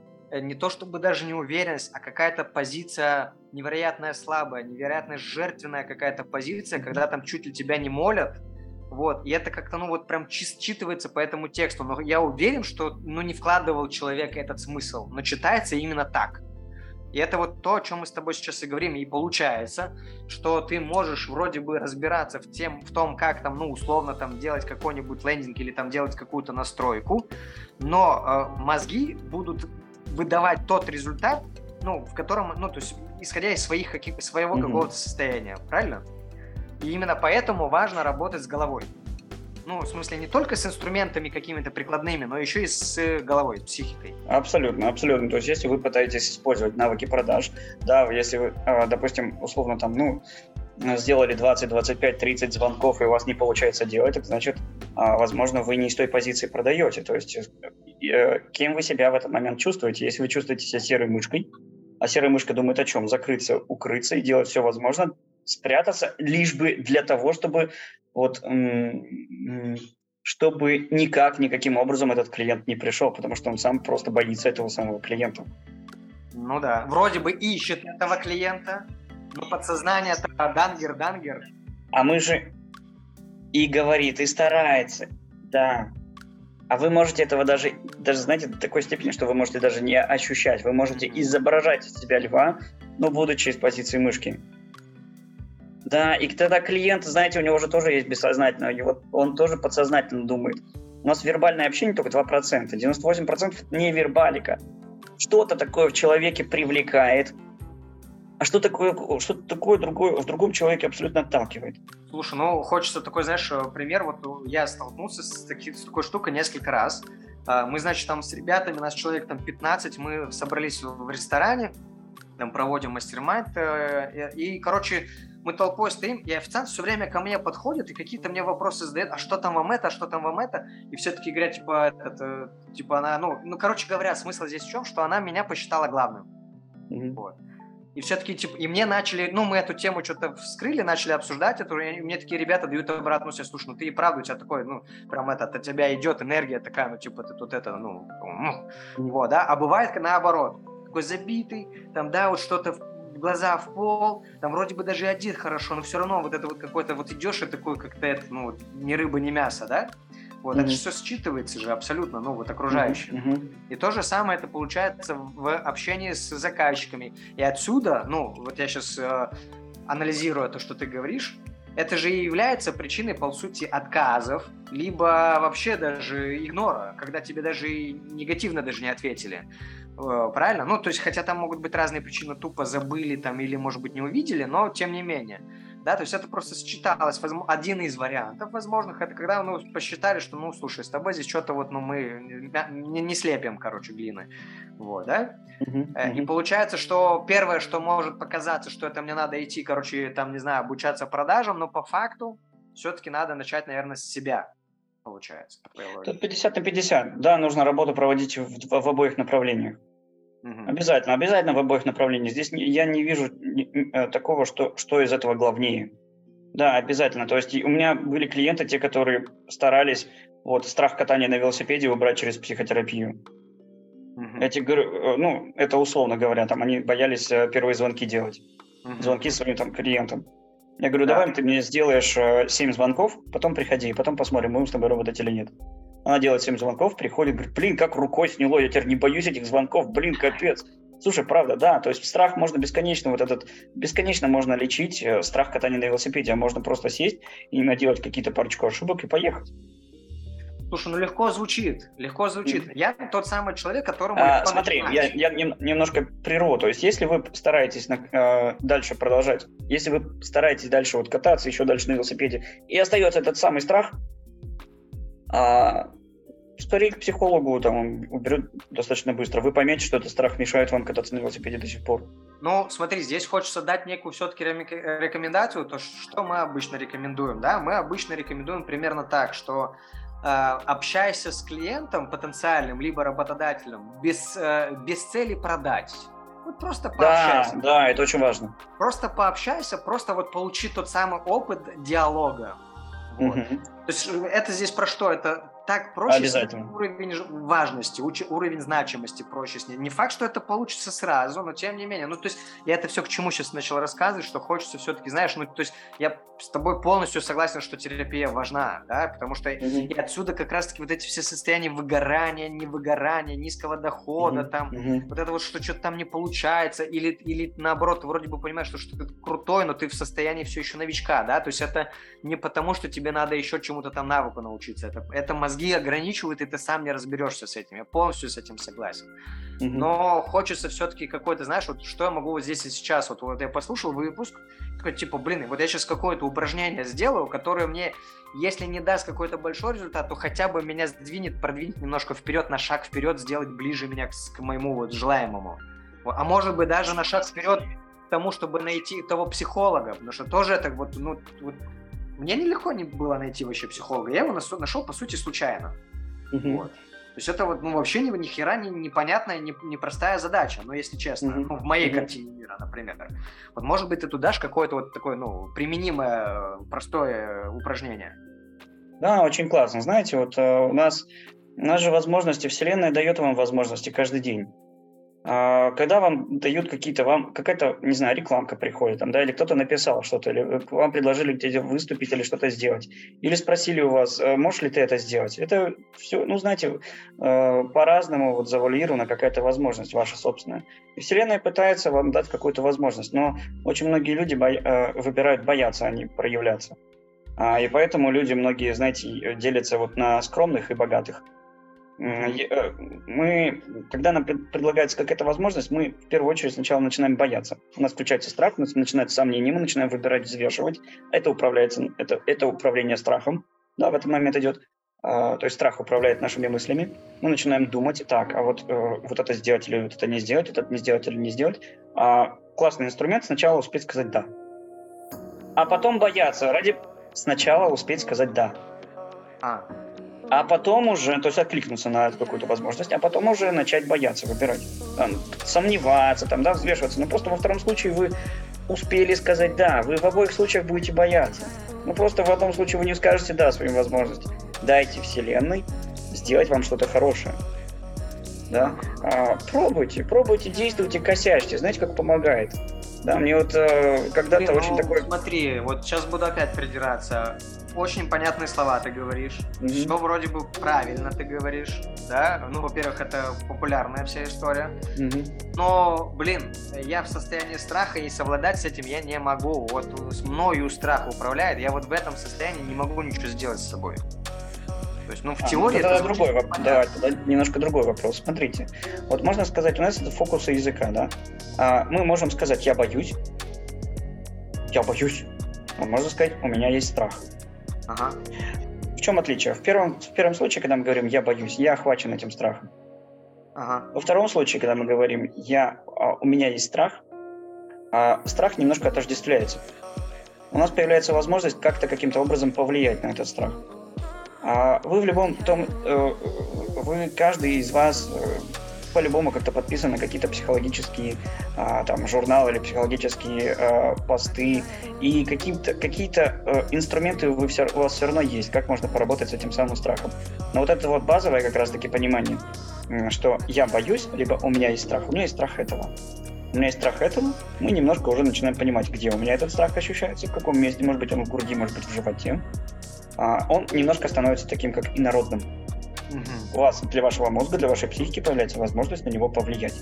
не то чтобы даже неуверенность, а какая-то позиция невероятно слабая, невероятно жертвенная какая-то позиция, когда там чуть ли тебя не молят. Вот, и это как-то, ну, вот прям считывается по этому тексту. Но я уверен, что, ну, не вкладывал человек этот смысл, но читается именно так. И это вот то, о чем мы с тобой сейчас и говорим. И получается, что ты можешь вроде бы разбираться в, тем, в том, как там, ну, условно, там, делать какой-нибудь лендинг или там делать какую-то настройку, но э, мозги будут выдавать тот результат, ну, в котором, ну, то есть, исходя из своих, каких, своего mm-hmm. какого-то состояния, правильно? И именно поэтому важно работать с головой. Ну, в смысле, не только с инструментами какими-то прикладными, но еще и с головой, с психикой. Абсолютно, абсолютно. То есть, если вы пытаетесь использовать навыки продаж, да, если вы, допустим, условно там, ну, сделали двадцать, двадцать пять, тридцать звонков, и у вас не получается делать, это значит, возможно, вы не из той позиции продаете. То есть, кем вы себя в этот момент чувствуете? Если вы чувствуете себя серой мышкой, а серая мышка думает о чем? Закрыться, укрыться и делать все возможное, спрятаться, лишь бы для того, чтобы вот м- м- чтобы никак, никаким образом этот клиент не пришел, потому что он сам просто боится этого самого клиента. Ну да, вроде бы ищет этого клиента, но подсознание это дангер, дангер. А мы же и говорит, и старается, да. А вы можете этого даже, даже, знаете, до такой степени, что вы можете даже не ощущать. Вы можете изображать из себя льва, но будучи из позиции мышки. Да, и тогда клиент, знаете, у него же тоже есть бессознательное, его, он тоже подсознательно думает. У нас вербальное общение только два процента, девяносто восемь процентов не вербалика. Что-то такое в человеке привлекает, а что такое, что-то такое другое, в другом человеке абсолютно отталкивает. Слушай, ну хочется такой, знаешь, пример. Вот я столкнулся с, таки, с такой штукой несколько раз. Мы, значит, там с ребятами, нас человек там пятнадцать, мы собрались в ресторане, там проводим мастер-майнд, и, короче, мы толпой стоим, и официант все время ко мне подходит и какие-то мне вопросы задает, а что там вам это, а что там вам это, и все-таки говорят, типа, это, типа она, ну, ну, короче говоря, смысл здесь в чем, что она меня посчитала главным, mm-hmm. вот. И все-таки, типа, и мне начали, ну, мы эту тему что-то вскрыли, начали обсуждать это, и мне такие ребята дают обратную связь, слушай, ну, ты и правда, у тебя такой, ну, прям это, от тебя идет энергия такая, ну, типа, ты тут это, ну, вот, да, а бывает наоборот, такой забитый, там, да, вот что-то, глаза в пол, там, вроде бы даже один хорошо, но все равно вот это вот какой-то, вот идешь и такой, как-то это, ну, ни рыба, ни мясо, да, вот, mm-hmm. это же все считывается же абсолютно, ну, вот, окружающим. Mm-hmm. И то же самое это получается в общении с заказчиками. И отсюда, ну, вот я сейчас э, анализирую то, что ты говоришь, это же и является причиной, по сути, отказов, либо вообще даже игнора, когда тебе даже и негативно даже не ответили. Э, правильно? Ну, то есть, хотя там могут быть разные причины, тупо забыли там или, может быть, не увидели, но тем не менее. Да, то есть это просто сочеталось, возможно, один из вариантов возможных, это когда ну, посчитали, что, ну, слушай, с тобой здесь что-то вот, ну, мы не, не слепим, короче, глины, вот, да, mm-hmm. и получается, что первое, что может показаться, что это мне надо идти, короче, там, не знаю, обучаться продажам, но по факту все-таки надо начать, наверное, с себя, получается. Тут пятьдесят на пятьдесят, да, нужно работу проводить в, в обоих направлениях. Угу. Обязательно, обязательно в обоих направлениях. Здесь я не вижу такого, что, что из этого главнее. Да, обязательно. То есть у меня были клиенты, те, которые старались вот, страх катания на велосипеде убрать через психотерапию. Угу. Я тебе говорю, ну, это условно говоря, там они боялись первые звонки делать. Угу. Звонки своим там, клиентам. Я говорю, давай да. ты мне сделаешь семь звонков, потом приходи, потом посмотрим, будем с тобой работать или нет. Она делает семь звонков, приходит, говорит, блин, как рукой сняло, я теперь не боюсь этих звонков, блин, капец. Слушай, правда, да, то есть страх можно бесконечно, вот этот, бесконечно можно лечить, страх катания на велосипеде, а можно просто сесть и наделать какие-то парочку ошибок и поехать. Слушай, ну легко звучит, легко звучит. Mm. Я тот самый человек, которому... А, смотри, я, я нем, немножко прерву, то есть если вы стараетесь на, э, дальше продолжать, если вы стараетесь дальше вот кататься, еще дальше на велосипеде, и остается этот самый страх, а старик к психологу там уберет достаточно быстро. Вы поймете, что этот страх мешает вам кататься на велосипеде до сих пор. Ну, смотри, здесь хочется дать некую все-таки рекомендацию, то, что мы обычно рекомендуем, да? Мы обычно рекомендуем примерно так, что э, общайся с клиентом потенциальным, либо работодателем, без, э, без цели продать. Вот просто пообщайся. Да, да, это очень важно. Просто пообщайся, просто вот получи тот самый опыт диалога. Вот. Угу. То есть это здесь про что? Это так проще, уровень важности, уровень значимости проще снизить. Не факт, что это получится сразу, но тем не менее. Ну, то есть я это все к чему сейчас начал рассказывать, что хочется все-таки, знаешь, ну, то есть я с тобой полностью согласен, что терапия важна, да, потому что mm-hmm. и отсюда как раз-таки вот эти все состояния выгорания, невыгорания, низкого дохода, mm-hmm. там, mm-hmm. вот это вот, что что-то там не получается, или, или наоборот, вроде бы понимаешь, что, что ты крутой, но ты в состоянии все еще новичка, да, то есть это не потому, что тебе надо еще чему-то там навыку научиться, это, это мозг ограничивают, и ты сам не разберешься с этим. Я полностью с этим согласен. Mm-hmm. Но хочется все-таки какой-то, знаешь, вот что я могу вот здесь и сейчас. Вот, вот я послушал выпуск, такой типа, блин, вот я сейчас какое-то упражнение сделаю, которое мне, если не даст какой-то большой результат, то хотя бы меня сдвинет, продвинет немножко вперед, на шаг вперед, сделать ближе меня к, к моему вот желаемому. А может быть даже на шаг вперед к тому, чтобы найти того психолога, потому что тоже это вот, ну, вот мне нелегко не было найти вообще психолога. Я его нашел, нашел по сути, случайно. Uh-huh. Вот. То есть это вот, ну, вообще ни, ни хера не, непонятная, не, непростая задача. Но, если честно, uh-huh. ну, в моей uh-huh. картине мира, например. Вот, может быть, ты туда дашь какое-то вот такое, ну, применимое, простое упражнение. Да, очень классно. Знаете, вот у нас, у нас же возможности, Вселенная дает вам возможности каждый день. Когда вам дают какие-то, вам какая-то, не знаю, рекламка приходит, там, да, или кто-то написал что-то, или вам предложили где-то выступить или что-то сделать, или спросили у вас, можешь ли ты это сделать, это все, ну, знаете, по-разному вот завуалирована какая-то возможность ваша собственная. И Вселенная пытается вам дать какую-то возможность, но очень многие люди боя- выбирают бояться, а не проявляться. И поэтому люди, многие, знаете, делятся вот на скромных и богатых. Мы, когда нам предлагается какая-то возможность, мы в первую очередь сначала начинаем бояться. У нас включается страх, у нас начинаются сомнения, мы начинаем выбирать, взвешивать. Это управляется, это, это управление страхом, да, в этот момент идет. То есть страх управляет нашими мыслями. Мы начинаем думать, так, а вот, вот это сделать или вот это не сделать, вот это не сделать или не сделать. А классный инструмент — сначала успеть сказать «да». А потом бояться ради сначала успеть сказать «да». А. А потом уже, то есть откликнуться на какую-то возможность, а потом уже начать бояться, выбирать, там, сомневаться, там, да, взвешиваться. Но просто во втором случае вы успели сказать «да», вы в обоих случаях будете бояться. Ну просто в одном случае вы не скажете «да» своим возможностям. Дайте Вселенной сделать вам что-то хорошее. Да? А, пробуйте, пробуйте, действуйте, косячьте, знаете, как помогает. Да, мне вот э, когда-то ну, очень такое... Смотри, вот сейчас буду опять придираться. Очень понятные слова ты говоришь, mm-hmm. Все вроде бы правильно ты говоришь, да? Ну, во-первых, это популярная вся история. Mm-hmm. Но, блин, я в состоянии страха, и совладать с этим я не могу. Вот с мною страх управляет, я вот в этом состоянии не могу ничего сделать с собой. То есть, ну, в а, теории ну, это другой вопрос. Да, немножко другой вопрос. Смотрите, вот можно сказать, у нас это фокусы языка, да? А, мы можем сказать «я боюсь», «я боюсь», а можно сказать «у меня есть страх». Ага. В чем отличие? В первом, в первом случае, когда мы говорим «я боюсь», я охвачен этим страхом. Ага. Во втором случае, когда мы говорим «я, у меня есть страх», страх немножко отождествляется. У нас появляется возможность как-то каким-то образом повлиять на этот страх. Вы в любом том, вы, каждый из вас по-любому как-то подписан на какие-то психологические а, там, журналы или психологические а, посты, и какие-то, какие-то а, инструменты вы все, у вас все равно есть, как можно поработать с этим самым страхом. Но вот это вот базовое как раз-таки понимание, что я боюсь, либо у меня есть страх, у меня есть страх этого. У меня есть страх этого, мы немножко уже начинаем понимать, где у меня этот страх ощущается, в каком месте, может быть, он в груди, может быть, в животе. А, он немножко становится таким, как инородным. У вас, для вашего мозга, для вашей психики появляется возможность на него повлиять.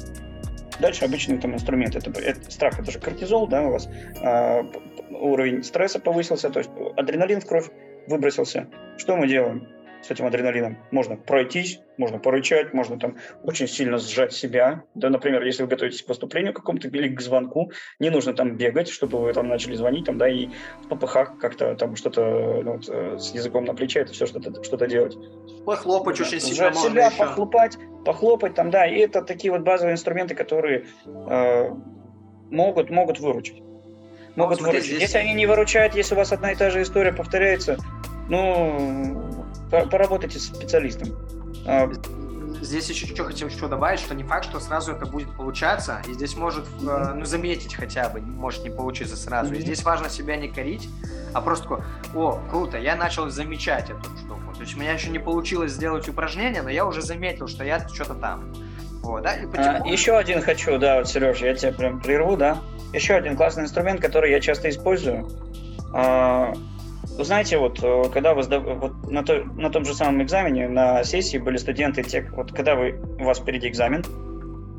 Дальше обычные там инструменты. Это, это, страх – это же кортизол, да, у вас э, уровень стресса повысился, то есть адреналин в кровь выбросился. Что мы делаем с этим адреналином? Можно пройтись, можно порычать, можно там очень сильно сжать себя. Да, например, если вы готовитесь к выступлению какому-то или к звонку, не нужно там бегать, чтобы вы там начали звонить, там, да, и в попыхах как-то там что-то ну, вот, с языком на плече, это все что-то, что-то делать. Похлопать да, очень сильно можно себя, еще. Похлопать, похлопать там, да, и это такие вот базовые инструменты, которые э, могут, могут выручить. Могут вот, выручить. Здесь... Если они не выручают, если у вас одна и та же история повторяется, ну... Поработайте с специалистом. Здесь еще что хотел еще добавить, что не факт, что сразу это будет получаться, и здесь может mm-hmm. э, ну, заметить хотя бы, может не получиться сразу. Mm-hmm. И здесь важно себя не корить, а просто «О, круто, я начал замечать эту штуку». То есть у меня еще не получилось сделать упражнение, но я уже заметил, что я что-то там. Вот, да? И потихоньку... а, еще один хочу, да, вот, Сереж, я тебя прям прерву, да. Еще один классный инструмент, который я часто использую. А- Вы знаете, вот когда вы вот, на, то, на том же самом экзамене, на сессии были студенты, те, вот, когда вы, у вас впереди экзамен,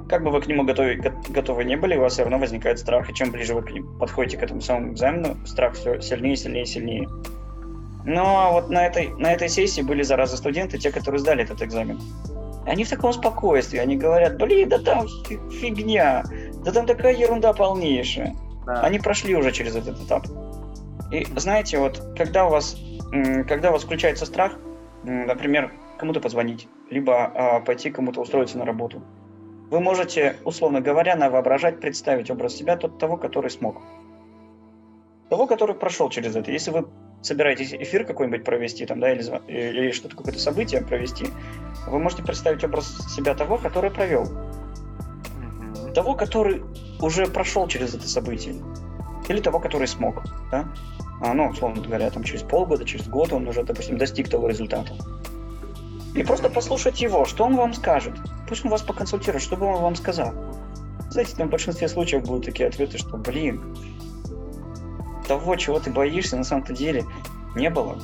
как бы вы к нему готовы, готовы не были, у вас все равно возникает страх, и чем ближе вы подходите к этому самому экзамену, страх все сильнее, сильнее, сильнее. Но вот на этой, на этой сессии были, зараза, студенты, те, которые сдали этот экзамен. Они в таком спокойствии, они говорят, блин, да там фигня, да там такая ерунда полнейшая. Да. Они прошли уже через этот этап. И знаете, вот когда у вас, когда у вас включается страх, например, кому-то позвонить, либо а, пойти кому-то устроиться на работу, вы можете, условно говоря, навоображать, представить образ себя тот, того, который смог. Того, который прошел через это. Если вы собираетесь эфир какой-нибудь провести, там, да, или, или что-то, какое-то событие провести, вы можете представить образ себя того, который провел. Того, который уже прошел через это событие. или того, который смог, да? А, ну, условно говоря, там через полгода, через год он уже, допустим, достиг того результата. И просто послушать его, что он вам скажет. Пусть он вас поконсультирует, что бы он вам сказал. Знаете, там в большинстве случаев будут такие ответы, что, блин, того, чего ты боишься, на самом-то деле не было.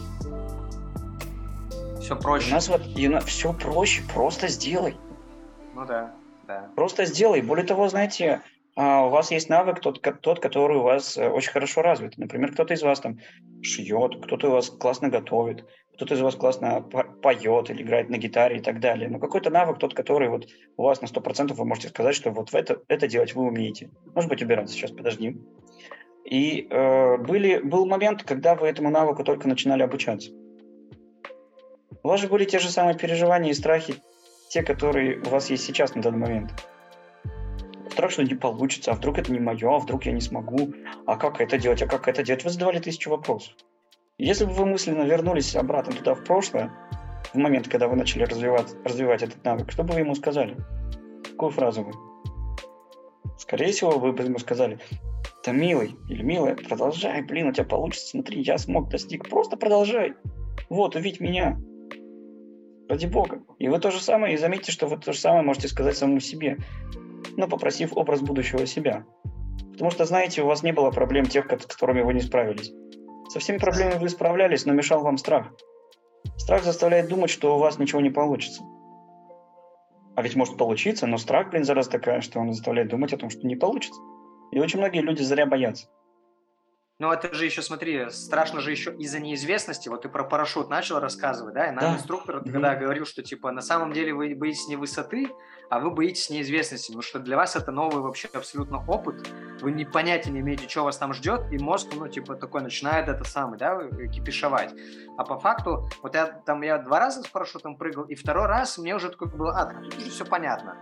Все проще. У нас вот и на... все проще, просто сделай. Ну да, да. Просто сделай. Более того, знаете, у вас есть навык тот, тот, который у вас очень хорошо развит. Например, кто-то из вас там шьет, кто-то из вас классно готовит, кто-то из вас классно поет или играет на гитаре и так далее. Но какой-то навык, тот, который вот у вас на сто процентов вы можете сказать, что вот это, это делать вы умеете. Может быть, убираться сейчас, подожди. И э, были, был момент, когда вы этому навыку только начинали обучаться. У вас же были те же самые переживания и страхи, те, которые у вас есть сейчас на данный момент. Страх, что не получится, а вдруг это не мое, а вдруг я не смогу, а как это делать, а как это делать? Вы задавали тысячу вопросов. Если бы вы мысленно вернулись обратно туда, в прошлое, в момент, когда вы начали развивать, развивать этот навык, что бы вы ему сказали? Какую фразу вы? Скорее всего, вы бы ему сказали: «Да, милый или милая, продолжай, блин, у тебя получится, смотри, я смог, достиг, просто продолжай, вот, увидь меня, ради бога». И вы то же самое, и заметьте, что вы то же самое можете сказать самому себе, но попросив образ будущего себя. Потому что, знаете, у вас не было проблем тех, с которыми вы не справились. Со всеми проблемами вы справлялись, но мешал вам страх. Страх заставляет думать, что у вас ничего не получится. А ведь может получиться, но страх, блин, зараза такая, что он заставляет думать о том, что не получится. И очень многие люди зря боятся. Ну, это же еще, смотри, страшно же еще из-за неизвестности. Вот ты про парашют начал рассказывать, да? И нам да. инструктор тогда mm-hmm. говорил, что, типа, на самом деле вы боитесь не высоты, а вы боитесь неизвестности, потому что для вас это новый вообще абсолютно опыт. Вы не понятия не имеете, что вас там ждет, и мозг, ну, типа, такой начинает это самое, да, кипишевать. А по факту, вот я там, я два раза с парашютом прыгал, и второй раз мне уже такое было, а, так тут уже все понятно.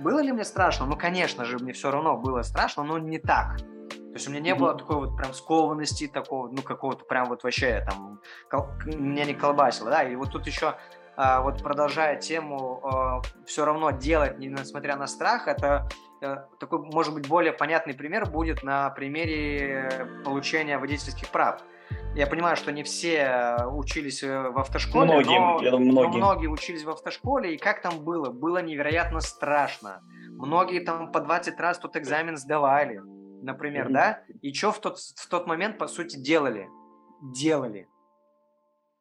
Было ли мне страшно? Ну, конечно же, мне все равно было страшно, но не так. То есть у меня не mm-hmm. было такой вот прям скованности, такого, ну, какого-то прям вот вообще там, кол- меня не колбасило, да, и вот тут еще, а, вот продолжая тему, а, все равно делать, несмотря на страх, это а, такой, может быть, более понятный пример будет на примере получения водительских прав. Я понимаю, что не все учились в автошколе, многие, но, я думаю, многие. но многие учились в автошколе, и как там было? Было невероятно страшно. Многие там по двадцать раз тот экзамен сдавали, например, mm-hmm. да? И что в тот, в тот момент, по сути, делали? Делали.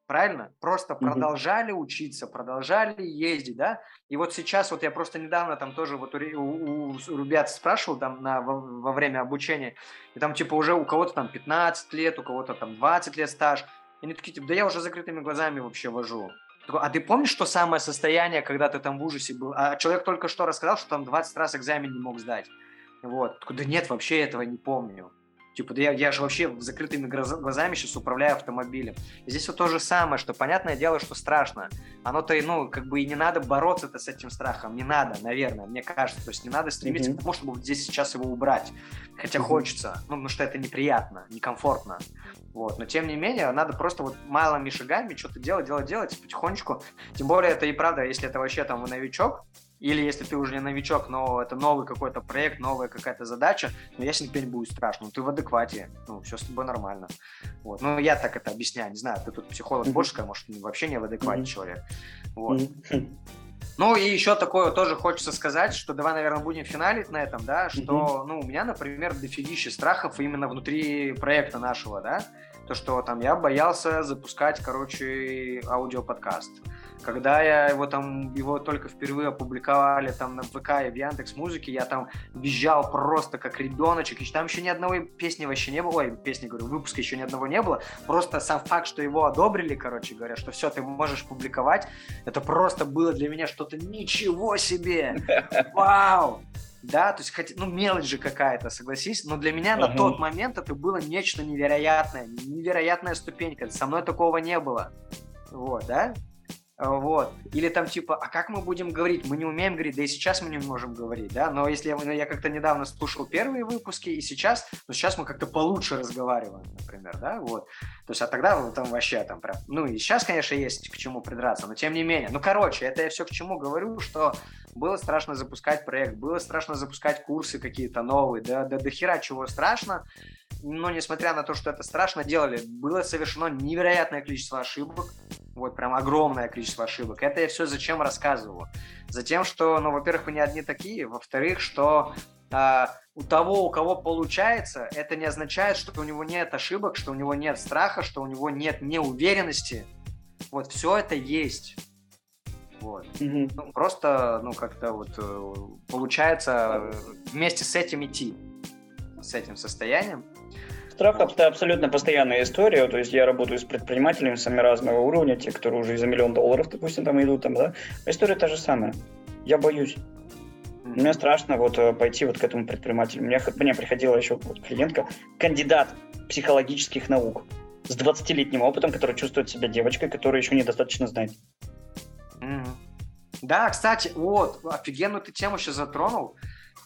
Правильно? Просто mm-hmm. продолжали учиться, продолжали ездить, да? И вот сейчас, вот я просто недавно там тоже вот у, у, у ребят спрашивал там на, во, во время обучения, и там типа уже у кого-то там пятнадцать лет, у кого-то там двадцать лет стаж, и они такие, типа, да я уже закрытыми глазами вообще вожу. Такой, а ты помнишь, что самое состояние, когда ты там в ужасе был? А человек только что рассказал, что там двадцать раз экзамен не мог сдать. Вот. Да нет, вообще этого не помню. Типа, да я, я же вообще закрытыми глазами сейчас управляю автомобилем. И здесь вот то же самое, что понятное дело, что страшно. Оно-то, ну, как бы и не надо бороться-то с этим страхом. Не надо, наверное, мне кажется. То есть не надо стремиться mm-hmm. к тому, чтобы здесь сейчас его убрать. Хотя mm-hmm. хочется. Ну, потому что это неприятно, некомфортно. Вот. Но тем не менее, надо просто вот малыми шагами что-то делать, делать, делать, потихонечку. Тем более это и правда, если это вообще там новичок, или если ты уже не новичок, но это новый какой-то проект, новая какая-то задача, ну, ясно, теперь будет страшно. Ну, ты в адеквате, ну, все с тобой нормально. Вот. Ну, я так это объясняю, не знаю, ты тут психолог mm-hmm. больше скажешь, может, вообще не в адеквате mm-hmm. человек. Вот. Mm-hmm. Ну, и еще такое тоже хочется сказать, что давай, наверное, будем финалить на этом, да, что, mm-hmm. ну, у меня, например, дофигища страхов именно внутри проекта нашего, да, то, что там я боялся запускать, короче, аудиоподкаст. Когда я его там, его только впервые опубликовали там на ВК и в Яндекс.Музыке, я там визжал просто как ребеночек, и там еще ни одной песни вообще не было, ой, песни, говорю, выпуска еще ни одного не было, просто сам факт, что его одобрили, короче говоря, что все, ты можешь публиковать, это просто было для меня что-то ничего себе, вау! Да, то есть, хоть, ну, мелочь же какая-то, согласись, но для меня uh-huh. на тот момент это было нечто невероятное, невероятная ступенька, со мной такого не было, вот, да, вот, или там типа, а как мы будем говорить, мы не умеем говорить, да и сейчас мы не можем говорить, да, но если я, ну, я как-то недавно слушал первые выпуски, и сейчас, ну, сейчас мы как-то получше разговариваем, например, да, вот, то есть, а тогда ну, там вообще там прям, ну, и сейчас, конечно, есть к чему придраться, но тем не менее, ну, короче, это я все к чему говорю, что было страшно запускать проект, было страшно запускать курсы какие-то новые, да, да, до хера чего страшно. но несмотря на то, что это страшно делали, было совершено невероятное количество ошибок, вот прям огромное количество ошибок. Это я все зачем рассказываю? Затем, что, ну, во-первых, мы не одни такие, во-вторых, что э, у того, у кого получается, это не означает, что у него нет ошибок, что у него нет страха, что у него нет неуверенности. Вот все это есть. Вот. Mm-hmm. Ну, просто, ну, как-то вот э, получается э, вместе с этим идти, с этим состоянием. Страх вот. – это абсолютно постоянная история, то есть я работаю с предпринимателями сами разного уровня, те, которые уже за миллион долларов, допустим, там идут, там, да, история та же самая, я боюсь. Mm-hmm. Мне страшно вот пойти вот к этому предпринимателю. Мне, мне приходила еще вот клиентка, кандидат психологических наук с двадцатилетним опытом, которая чувствует себя девочкой, которая еще недостаточно знает. Да, кстати, вот, офигенную ты тему сейчас затронул.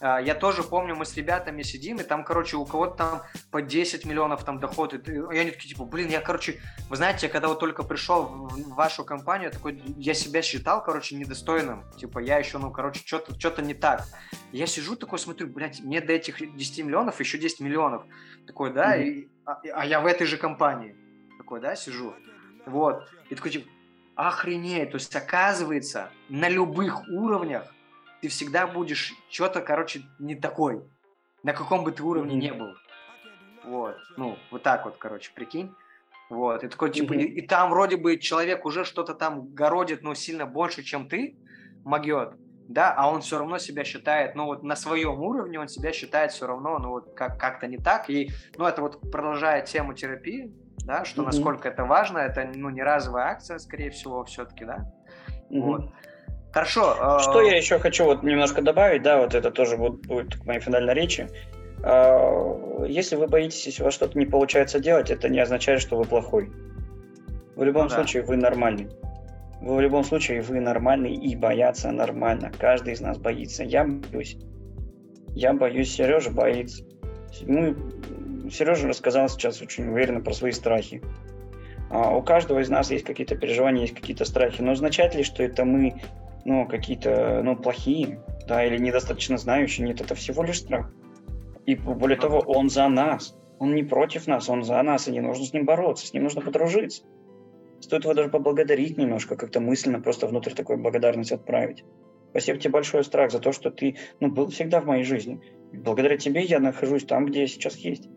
Я тоже помню, мы с ребятами сидим, и там, короче, у кого-то там по десять миллионов там доход, и они такие, типа, блин, я, короче, вы знаете, когда вот только пришел в вашу компанию, я такой, я себя считал, короче, недостойным, типа, я еще, ну, короче, что-то, что-то не так. Я сижу такой, смотрю, блядь, мне до этих десяти миллионов еще десять миллионов, такой, да, mm-hmm. и, а, а я в этой же компании, такой, да, сижу, вот, и такой, типа, охренеть, то есть, оказывается, на любых уровнях ты всегда будешь что-то, короче, не такой, на каком бы ты уровне не был. Вот, ну, вот так вот, короче, прикинь. Вот, и такой, типа, mm-hmm. и, и там вроде бы человек уже что-то там городит, но сильно больше, чем ты, могёт, да, а он все равно себя считает, ну, вот на своем уровне он себя считает все равно, ну, вот как- как-то не так. И, ну, это вот продолжая тему терапии, да, что mm-hmm. насколько это важно, это, ну, не разовая акция, скорее всего, все-таки, да. Mm-hmm. Вот. Хорошо. Что э- я еще хочу вот немножко добавить, да, вот это тоже будет, будет к моей финальной речи. Если вы боитесь, если у вас что-то не получается делать, это не означает, что вы плохой. В любом ну, да. случае вы нормальный. Вы в любом случае вы нормальный и бояться нормально. Каждый из нас боится. Я боюсь. Я боюсь, Сережа боится. Мы... Сережа рассказал сейчас очень уверенно про свои страхи. А, у каждого из нас есть какие-то переживания, есть какие-то страхи. Но означает ли, что это мы ну, какие-то ну, плохие, да, или недостаточно знающие? Нет, это всего лишь страх. И более того, он за нас. Он не против нас, он за нас, и не нужно с ним бороться, с ним нужно подружиться. Стоит его даже поблагодарить немножко, как-то мысленно просто внутрь такую благодарность отправить. Спасибо тебе большое, страх, за то, что ты ну, был всегда в моей жизни. Благодаря тебе я нахожусь там, где я сейчас есть.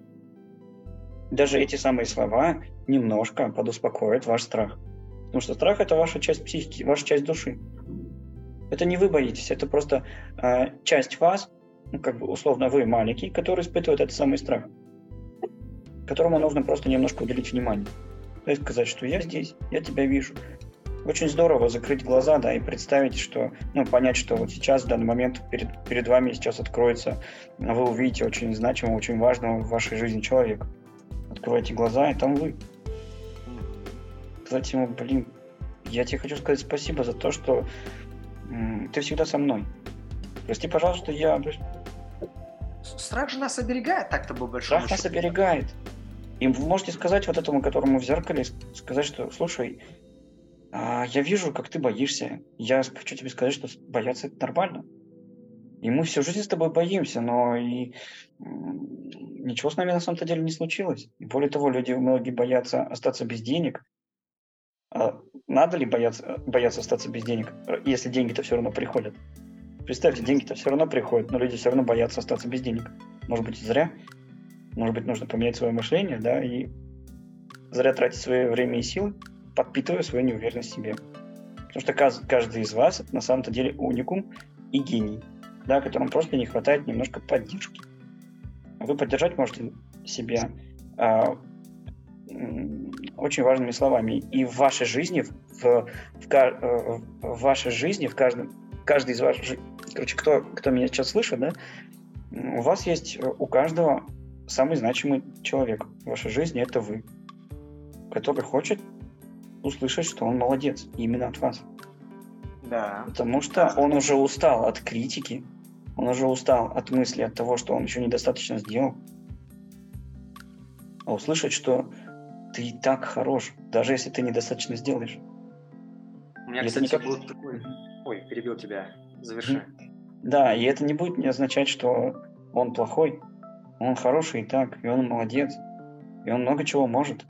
Даже эти самые слова немножко подуспокоят ваш страх. Потому что страх – это ваша часть психики, ваша часть души. Это не вы боитесь, это просто э, часть вас, ну, как бы условно вы маленький, который испытывает этот самый страх, которому нужно просто немножко уделить внимание. То есть сказать, что я здесь, я тебя вижу. Очень здорово закрыть глаза, да, и представить, что, ну, понять, что вот сейчас, в данный момент перед, перед вами сейчас откроется, вы увидите очень значимого, очень важного в вашей жизни человека. Открывайте глаза, и там вы. Сказать ему, блин, я тебе хочу сказать спасибо за то, что м- ты всегда со мной. Прости, пожалуйста, я... Страх же нас оберегает, так-то был большой. Страх нас оберегает. И вы можете сказать вот этому, которому в зеркале, сказать, что, слушай, а, я вижу, как ты боишься. Я хочу тебе сказать, что бояться – это нормально. И мы всю жизнь с тобой боимся, но и ничего с нами на самом-то деле не случилось. И более того, люди многие боятся остаться без денег. Надо ли бояться, бояться остаться без денег, если деньги-то все равно приходят? Представьте, деньги-то все равно приходят, но люди все равно боятся остаться без денег. Может быть, зря. Может быть, нужно поменять свое мышление, да, и зря тратить свое время и силы, подпитывая свою неуверенность в себе. Потому что каждый из вас на самом-то деле уникум и гений. Да, которым просто не хватает немножко поддержки. Вы поддержать можете себя э, очень важными словами. И в вашей жизни, в, в, в, в вашей жизни, в каждом, каждый из вас, короче, кто, кто меня сейчас слышит, да, у вас есть у каждого самый значимый человек в вашей жизни, это вы, который хочет услышать, что он молодец, именно от вас. Да. Потому что он уже устал от критики, он уже устал от мысли, от того, что он еще недостаточно сделал. А услышать, что ты и так хорош, даже если ты недостаточно сделаешь. У меня, и кстати, никак... будет такой... Ой, перебил тебя, заверши. Да, и это не будет не означать, что он плохой. Он хороший и так, и он молодец, и он много чего может.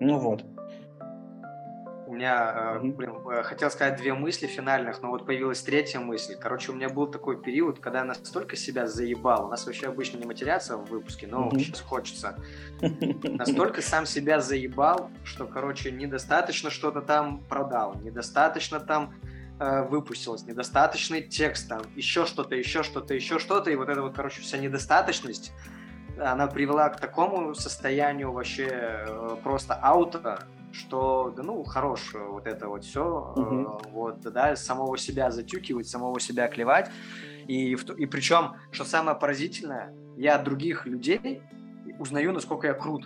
Ну вот. У меня, mm-hmm. блин, хотел сказать две мысли финальных, но вот появилась третья мысль. Короче, у меня был такой период, когда я настолько себя заебал. У нас вообще обычно не матерятся в выпуске, но mm-hmm. сейчас хочется. Настолько сам себя заебал, что, короче, недостаточно что-то там продал, недостаточно там э, выпустилось, недостаточный текст там, еще что-то, еще что-то, еще что-то. И вот эта вот, короче, вся недостаточность, она привела к такому состоянию вообще э, просто аута, что, да ну, хорош вот это вот все, mm-hmm. э, вот, да, самого себя затюкивать, самого себя клевать, и, и причем, что самое поразительное, я от других людей узнаю, насколько я крут,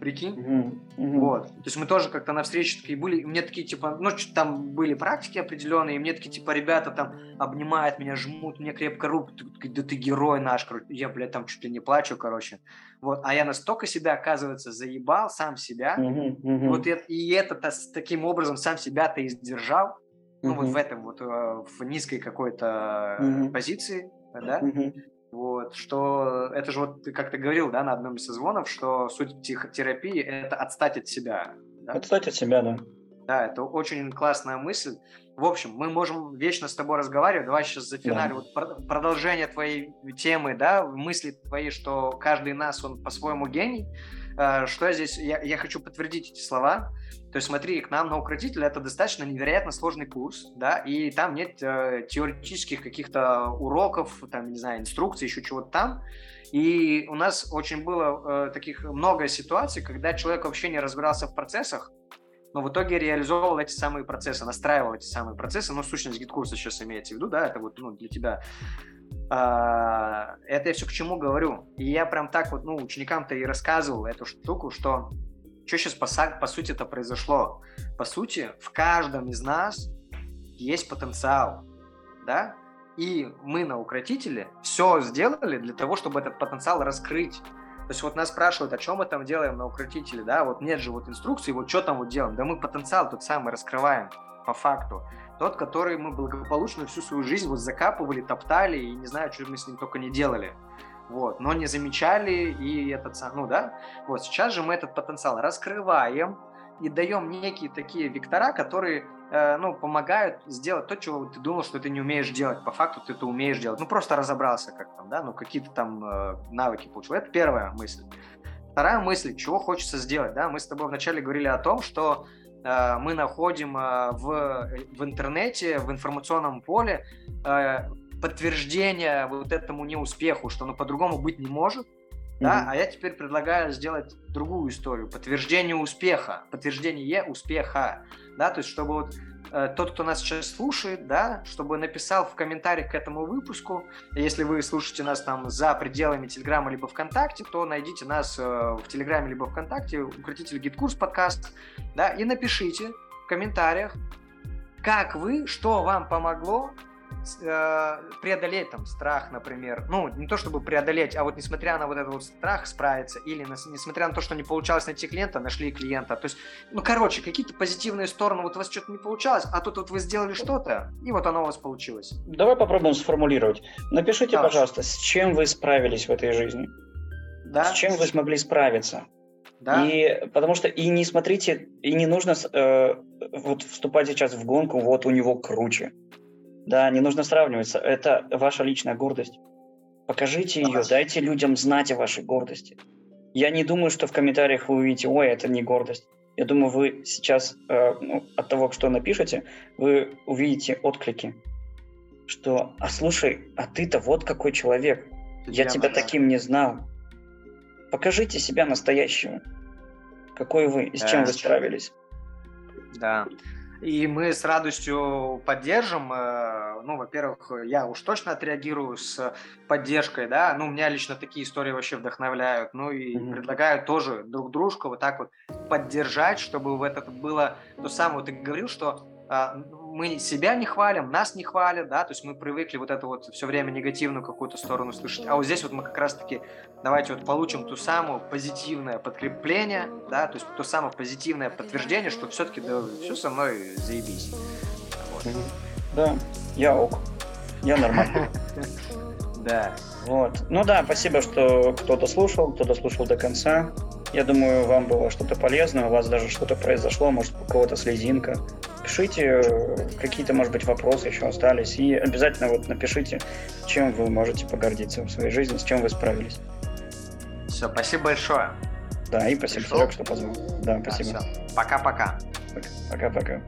прикинь, mm-hmm. Mm-hmm. вот, то есть мы тоже как-то на встрече такие были, и мне такие, типа, ну, там были практики определенные, и мне такие, типа, ребята там обнимают меня, жмут, мне крепко руку, да ты герой наш, короче, я, блядь, там чуть ли не плачу, короче, вот, а я настолько себя, оказывается, заебал, сам себя, mm-hmm. Mm-hmm. вот, и, и это-то таким образом сам себя-то и сдержал, mm-hmm. ну, вот в этом вот, в низкой какой-то mm-hmm. позиции, да, mm-hmm. вот, что это же вот ты как-то говорил, да, на одном из созвонов, что суть психотерапии – это отстать от себя. Да? Отстать от себя, да. Да, это очень классная мысль. В общем, мы можем вечно с тобой разговаривать. Давай сейчас за финаль. Да. Вот продолжение твоей темы, да, мысли твои, что каждый из нас, он по-своему гений. Что я здесь, я, я хочу подтвердить эти слова. То есть смотри, к нам на Укротитель это достаточно невероятно сложный курс, да, и там нет э, теоретических каких-то уроков, там, не знаю, инструкций, еще чего-то там. И у нас очень было э, таких много ситуаций, когда человек вообще не разбирался в процессах, но в итоге реализовывал эти самые процессы, настраивал эти самые процессы, ну, сущность гид-курса сейчас имеется в виду, да, это вот, ну, для тебя... Это я все к чему говорю. И я прям так вот, ну, ученикам-то и рассказывал эту штуку, что что сейчас по, по сути-то произошло. По сути, в каждом из нас есть потенциал, да? И мы на Укротителе все сделали для того, чтобы этот потенциал раскрыть. То есть вот нас спрашивают, а что мы там делаем на Укротителе, да? Вот нет же вот инструкции, вот что там вот делаем? Да мы потенциал тот самый раскрываем по факту. Тот, который мы благополучно всю свою жизнь вот закапывали, топтали и не знаю, что мы с ним только не делали. Вот. Но не замечали и этот сам, ну да. Вот сейчас же мы этот потенциал раскрываем и даем некие такие вектора, которые, э, ну, помогают сделать то, чего ты думал, что ты не умеешь делать. По факту ты это умеешь делать. Ну, просто разобрался как там, да, ну, какие-то там э, навыки получил. Это первая мысль. Вторая мысль, чего хочется сделать, да. Мы с тобой вначале говорили о том, что мы находим в, в интернете, в информационном поле подтверждение вот этому неуспеху, что оно по-другому быть не может, mm-hmm. да? А я теперь предлагаю сделать другую историю, подтверждение успеха, подтверждение успеха, да, то есть чтобы вот тот, кто нас сейчас слушает, да, чтобы написал в комментариях к этому выпуску, если вы слушаете нас там за пределами Телеграма либо ВКонтакте, то найдите нас в Телеграме либо ВКонтакте, Укротитель гид-курс подкаст, да, и напишите в комментариях, как вы, что вам помогло э, преодолеть там страх, например, ну, не то чтобы преодолеть, а вот несмотря на вот этот вот страх справиться, или на, несмотря на то, что не получалось найти клиента, нашли клиента, то есть, ну, короче, какие-то позитивные стороны, вот у вас что-то не получалось, а тут вот вы сделали что-то, и вот оно у вас получилось. Давай попробуем сформулировать. Напишите, да, пожалуйста, с чем вы справились в этой жизни, да? С чем вы смогли справиться. Да? И потому что и не смотрите, и не нужно э, вот вступать сейчас в гонку, вот у него круче. Да, не нужно сравниваться. Это ваша личная гордость. Покажите ее, дайте людям знать о вашей гордости. Я не думаю, что в комментариях вы увидите, ой, это не гордость. Я думаю, вы сейчас э, ну, от того, что напишете, вы увидите отклики, что, а слушай, а ты-то вот какой человек. Я тебя таким не знал. Покажите себя настоящего. Какой вы и с чем вы справились. Да. И мы с радостью поддержим, ну, во-первых, я уж точно отреагирую с поддержкой, да, ну, меня лично такие истории вообще вдохновляют, ну, и mm-hmm. предлагаю тоже друг дружку вот так вот поддержать, чтобы в это было то самое, ты говорил, что мы себя не хвалим, нас не хвалят, да, то есть мы привыкли вот это вот все время негативную какую-то сторону слышать, а вот здесь вот мы как раз-таки давайте вот получим ту самую позитивное подкрепление, да, то есть то самое позитивное подтверждение, что все-таки да, все со мной заебись. Вот. Да, я ок, я нормально. Да. Вот. Ну да, спасибо, что кто-то слушал, кто-то слушал до конца. Я думаю, вам было что-то полезное, у вас даже что-то произошло, может, у кого-то слезинка. Пишите, какие-то, может быть, вопросы еще остались, и обязательно вот напишите, чем вы можете погордиться в своей жизни, с чем вы справились. Все, спасибо большое. Да, и спасибо, Серег, что позвал. Да, спасибо. Да, все. Пока-пока. Пока-пока.